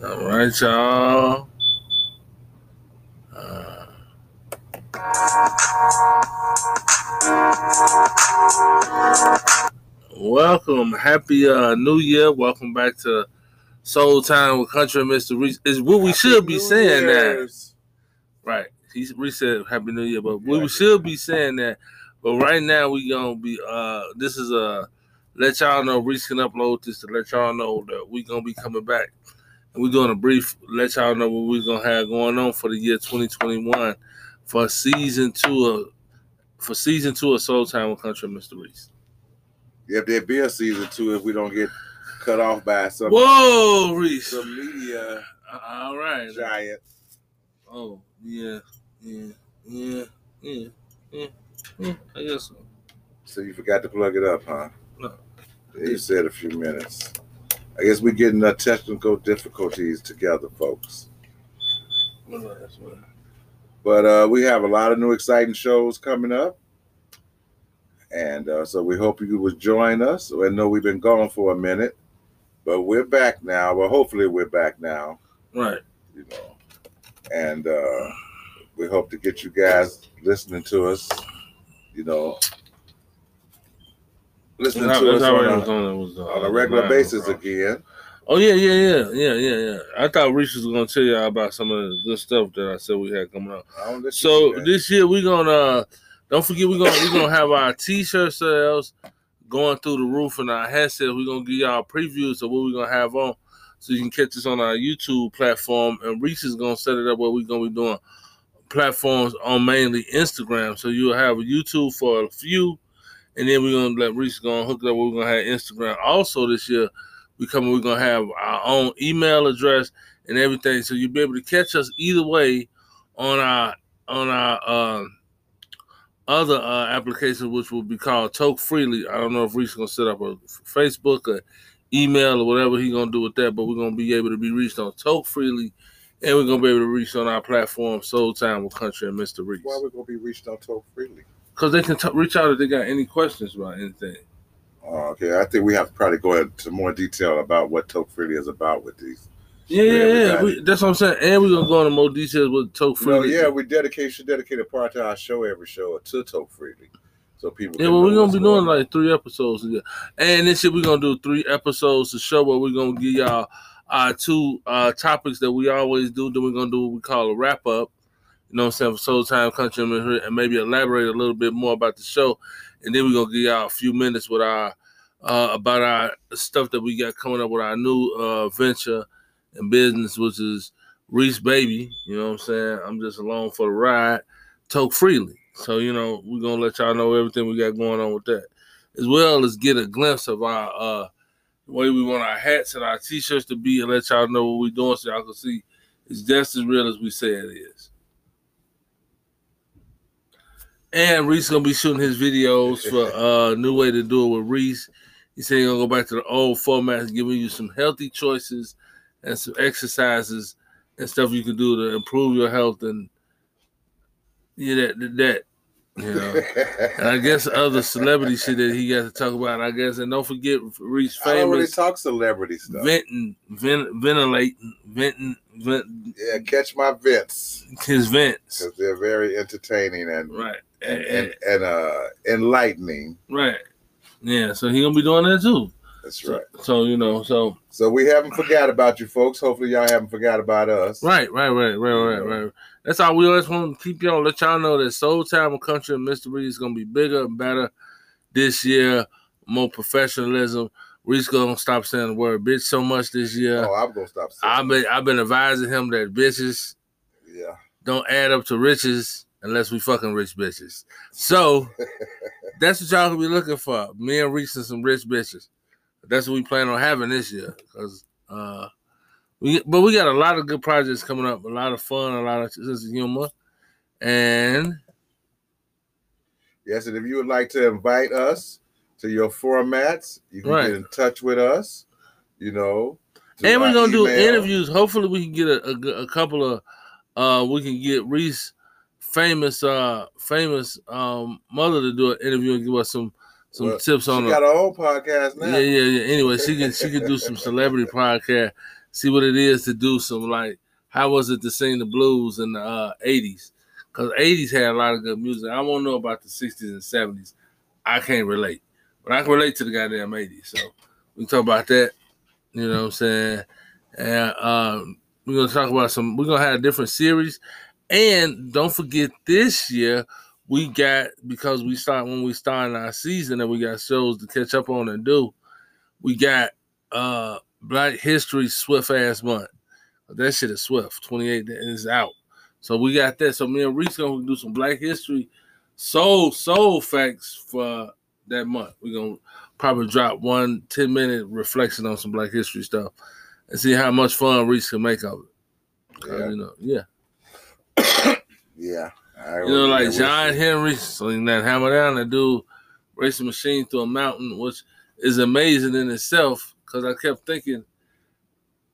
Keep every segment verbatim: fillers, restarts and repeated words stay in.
All right, y'all. Uh, welcome. Happy uh, New Year. Welcome back to Soul Time with Country and Mister Reese. Is what we Happy should be New saying Year's. That. Right. He said Happy New Year, but we yeah, should be saying that. But right now we gonna be uh this is a let y'all know Reese can upload this to let y'all know that we gonna be coming back. And we're doing a brief let y'all know what we're gonna have going on for the year twenty twenty-one for season two of for season two of Soul Time with Country and Mister Reese. Yep, there'll be a season two if we don't get cut off by some Whoa Reese some media all right giant. Oh yeah. Yeah, yeah, yeah, yeah, yeah, I guess so. So you forgot to plug it up, huh? No. You said a few minutes. I guess we're getting our technical difficulties together, folks. No, that's right. But uh, we have a lot of new exciting shows coming up. And uh, so we hope you would join us. I know we've been gone for a minute, but we're back now. Well, hopefully we're back now. Right. You know, and... Uh, we hope to get you guys listening to us, you know, listening not, to us on a, was, uh, on a regular nine, basis bro. Again. Oh, yeah, yeah, yeah, yeah, yeah, yeah. I thought Reese was going to tell y'all about some of the good stuff that I said we had coming up. So this year we're going to, don't forget, we're going to we're gonna have our T-shirt sales going through the roof and our headsets. We're going to give y'all previews of what we're going to have on so you can catch us on our YouTube platform. And Reese is going to set it up where we're going to be doing platforms on mainly Instagram. So you'll have a YouTube for a few, and then we're going to let Reese go and hook it up. We're going to have Instagram. Also this year, we come, we're going to have our own email address and everything. So you'll be able to catch us either way on our on our uh, other uh, application, which will be called Talk Freely. I don't know if Reese is going to set up a Facebook or email or whatever he's going to do with that, but we're going to be able to be reached on Talk Freely. And we're going to be able to reach on our platform, Soul Time with Country and Mister Reese. Why are we going to be reached on Talk Freely? Because they can t- reach out if they got any questions about anything. Oh, okay. I think we have to probably go into more detail about what Talk Freely is about with these. Yeah, yeah, yeah. We, that's what I'm saying. And we're going to go into more details with Talk Freely. No, yeah, we dedicate, should dedicate a part to our show, every show, to Talk Freely. So people yeah, well, we're going to be doing like three episodes. And this year we're going to do three episodes to show where we're going to give y'all Uh, two uh, topics that we always do. Then we're going to do what we call a wrap-up, you know what I'm saying, for Soul Time Country, and maybe elaborate a little bit more about the show. And then we're going to give y'all a few minutes with our uh, about our stuff that we got coming up with our new uh, venture and business, which is Reese Baby, you know what I'm saying? I'm just along for the ride. Talk Freely. So, you know, we're going to let y'all know everything we got going on with that, as well as get a glimpse of our uh, way we want our hats and our T-shirts to be and let y'all know what we're doing so y'all can see it's just as real as we say it is. And Reese going to be shooting his videos for a uh, new way to do it with Reese. He said he's going to go back to the old format and giving you some healthy choices and some exercises and stuff you can do to improve your health and yeah, that, that, that. You know, and I guess other celebrity shit that he got to talk about, I guess. And don't forget, Reese famous. I don't really talk celebrity stuff. Venting, vent, ventilating, venting, vent. Yeah, catch my vents. His vents. Because they're very entertaining and right and and, and, and uh, enlightening. Right. Yeah. So he gonna be doing that too. That's right. So, so you know, so so we haven't forgot about you, folks. Hopefully, y'all haven't forgot about us. Right. Right. Right. Right. Right. Right. right. That's all we always want to keep y'all, let y'all know that Soul Time with Country and Mister Reese is going to be bigger and better this year, more professionalism. Reese going to stop saying the word bitch so much this year. Oh, I'm going to stop saying I've been, I've been advising him that bitches yeah. don't add up to riches unless we fucking rich bitches. So that's what y'all going to be looking for, me and Reese and some rich bitches. That's what we plan on having this year because uh, – We, but we got a lot of good projects coming up, a lot of fun, a lot of sense of humor, and yes. And if you would like to invite us to your formats, you can right. get in touch with us. You know, and we're gonna email. do interviews. Hopefully, we can get a, a, a couple of. Uh, we can get Reese, famous, uh, famous um, mother to do an interview and give us some. Some well, tips on. She got her own podcast now. Yeah, yeah, yeah. Anyway, she can she can do some celebrity podcast see what it is to do some, like, how was it to sing the blues in the uh, eighties? Because eighties had a lot of good music. I won't know about the sixties and seventies. I can't relate. But I can relate to the goddamn eighties. So we can talk about that. You know what I'm saying? And uh, we're going to talk about some, we're going to have a different series. And don't forget this year, we got, because we start, when we started our season and we got shows to catch up on and do, we got uh, Black History Swift Ass Month. That shit is swift. twenty-eight days out. So we got that. So me and Reese going to do some Black History soul, soul facts for that month. We're going to probably drop one ten-minute reflection on some Black History stuff and see how much fun Reese can make of it. Yeah. Uh, you know, yeah. yeah. I you know, like John Henry, slinging that hammer down, that dude raced a machine through a mountain, which is amazing in itself, because I kept thinking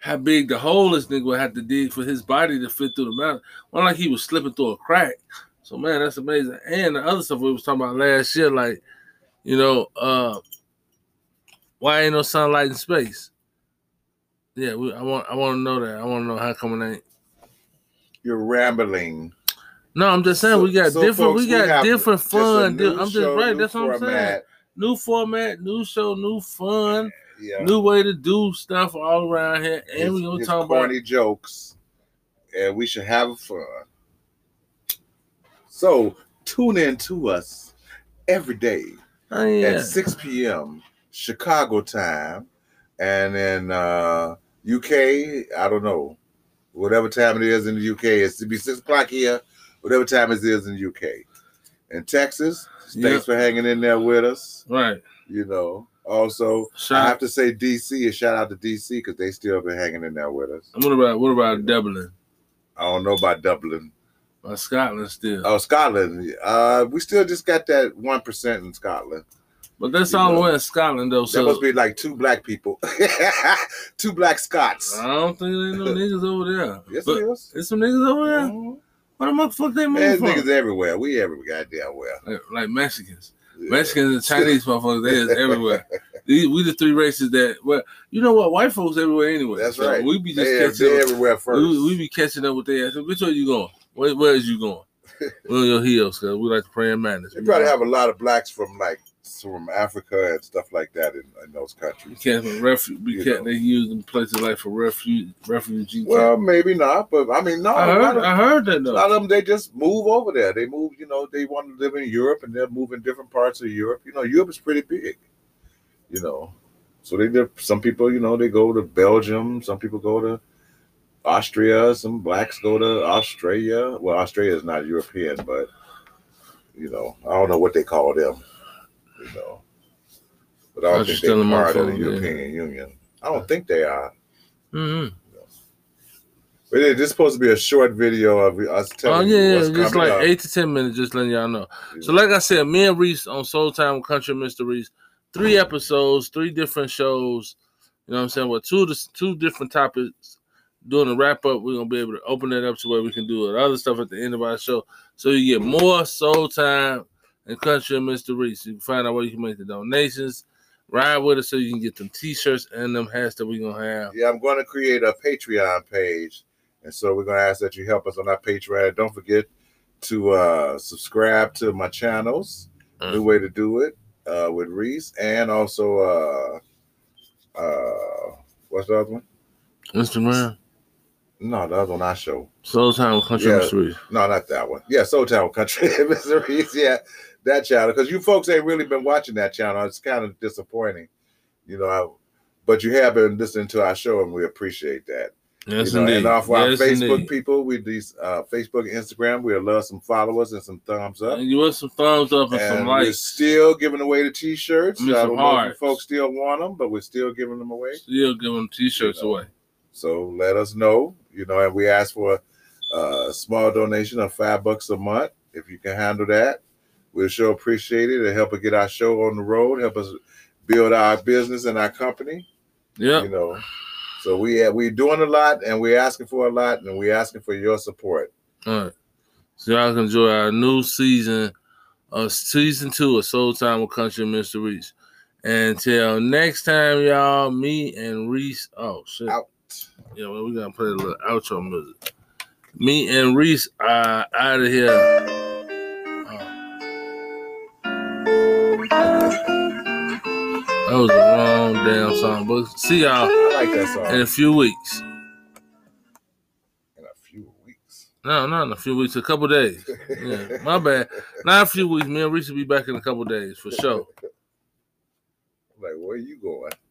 how big the hole this nigga would have to dig for his body to fit through the mountain. Not like he was slipping through a crack. So, man, that's amazing. And the other stuff we was talking about last year, like, you know, uh, why ain't no sunlight in space? Yeah, we, I want I want to know that. I want to know how come it ain't. You're rambling. No, I'm just saying so, we got so different. Folks, we got we different fun. Just new I'm just show, right. That's what I'm format. saying. New format, new show, new fun, yeah. new way to do stuff all around here. And we're gonna talk about corny jokes, and we should have fun. So tune in to us every day oh, yeah. at six p.m. Chicago time. And in uh, U K, I don't know, whatever time it is in the U K, it's to be six o'clock here, whatever time it is in the U K. In Texas, thanks yep. for hanging in there with us. Right. You know, also, shout I have to say D C, a shout out to D C because they still been hanging in there with us. And what about, what about you Dublin? Know? I don't know about Dublin. About Scotland still. Oh, Scotland. Uh, we still just got that one percent in Scotland. But that's you all the way in Scotland, though. So there must be like two black people, two black Scots. I don't think there's no niggas over there. Yes, there is. There's some niggas over there. Mm-hmm. Where the motherfuck they moving from? There's niggas everywhere. We everywhere, goddamn well. Like, like Mexicans, yeah. Mexicans and Chinese motherfuckers. They is everywhere. These, we the three races that. Well, you know what? White folks everywhere anyway. That's so right. We be just they, catching they up. everywhere first. We, we be catching up with their ass. Which way you going? Where, where is you going? We're on your heels because we like to pray and madness. They we probably know. have a lot of blacks from like. from Africa and stuff like that in, in those countries. You can't refuge. You can't, they use them places like for refuge, refugee. Well, camp. maybe not, but I mean, no. I heard, of, I heard that. Though. A lot of them, they just move over there. They move, you know, they want to live in Europe, and they're moving different parts of Europe. You know, Europe is pretty big. You know, so they did. Some people, you know, they go to Belgium. Some people go to Austria. Some blacks go to Australia. Well, Australia is not European, but you know, I don't know what they call them. You know, but I don't think they're part of the European yeah. Union. I don't think they are. Mm-hmm. You know. But yeah, this is supposed to be a short video of us telling oh, yeah, you what's yeah, just like up. eight to ten minutes, just letting y'all know. Yeah. So, like I said, me and Reese on Soul Time with Country and Mister Reese, three episodes, three different shows. You know what I'm saying? Well, two two different topics. Doing a wrap up, we're gonna be able to open that up to where we can do other stuff at the end of our show, so you get more Soul Time and Country and Mister Reese. You can find out where you can make the donations. Ride with us so you can get them t-shirts and them hats that we're going to have. Yeah, I'm going to create a Patreon page. And so we're going to ask that you help us on our Patreon. Don't forget to uh, subscribe to my channels. Mm-hmm. New Way to Do It uh, with Reese. And also, uh, uh, what's the other one? Instagram. No, the other one I show. Soul Time with Country yeah. and Mister Reese. No, not that one. Yeah, Soul Time with Country and Mister Reese. Yeah. That channel, because you folks ain't really been watching that channel. It's kind of disappointing, you know. I, but you have been listening to our show, and we appreciate that. Yes, you know, indeed. And off our yes, Facebook indeed. people, we these uh, Facebook, Instagram, we love some followers and some thumbs up. And you want some thumbs up and, and some likes. We're still giving away the t-shirts. I don't know if folks still want them, but we're still giving them away. Still giving t-shirts you know. away. So let us know, you know. And we ask for a small donation of five bucks a month if you can handle that. We'll sure appreciate it. It'll help us get our show on the road, help us build our business and our company. Yeah. You know, so we, we're doing a lot, and we're asking for a lot, and we're asking for your support. All right. So y'all can enjoy our new season, uh, season two of Soul Time with Country and Mister Reese. Until next time, y'all, me and Reese. Oh, shit. Out. You know, we gotta play a little outro music. Me and Reese are out of here. Oh. That was the wrong damn song, but see y'all I like that song. in a few weeks. In a few weeks? No, not in a few weeks. A couple days. Yeah, my bad. Not a few weeks. Me and Reese will be back in a couple days for sure. Like, where are you going?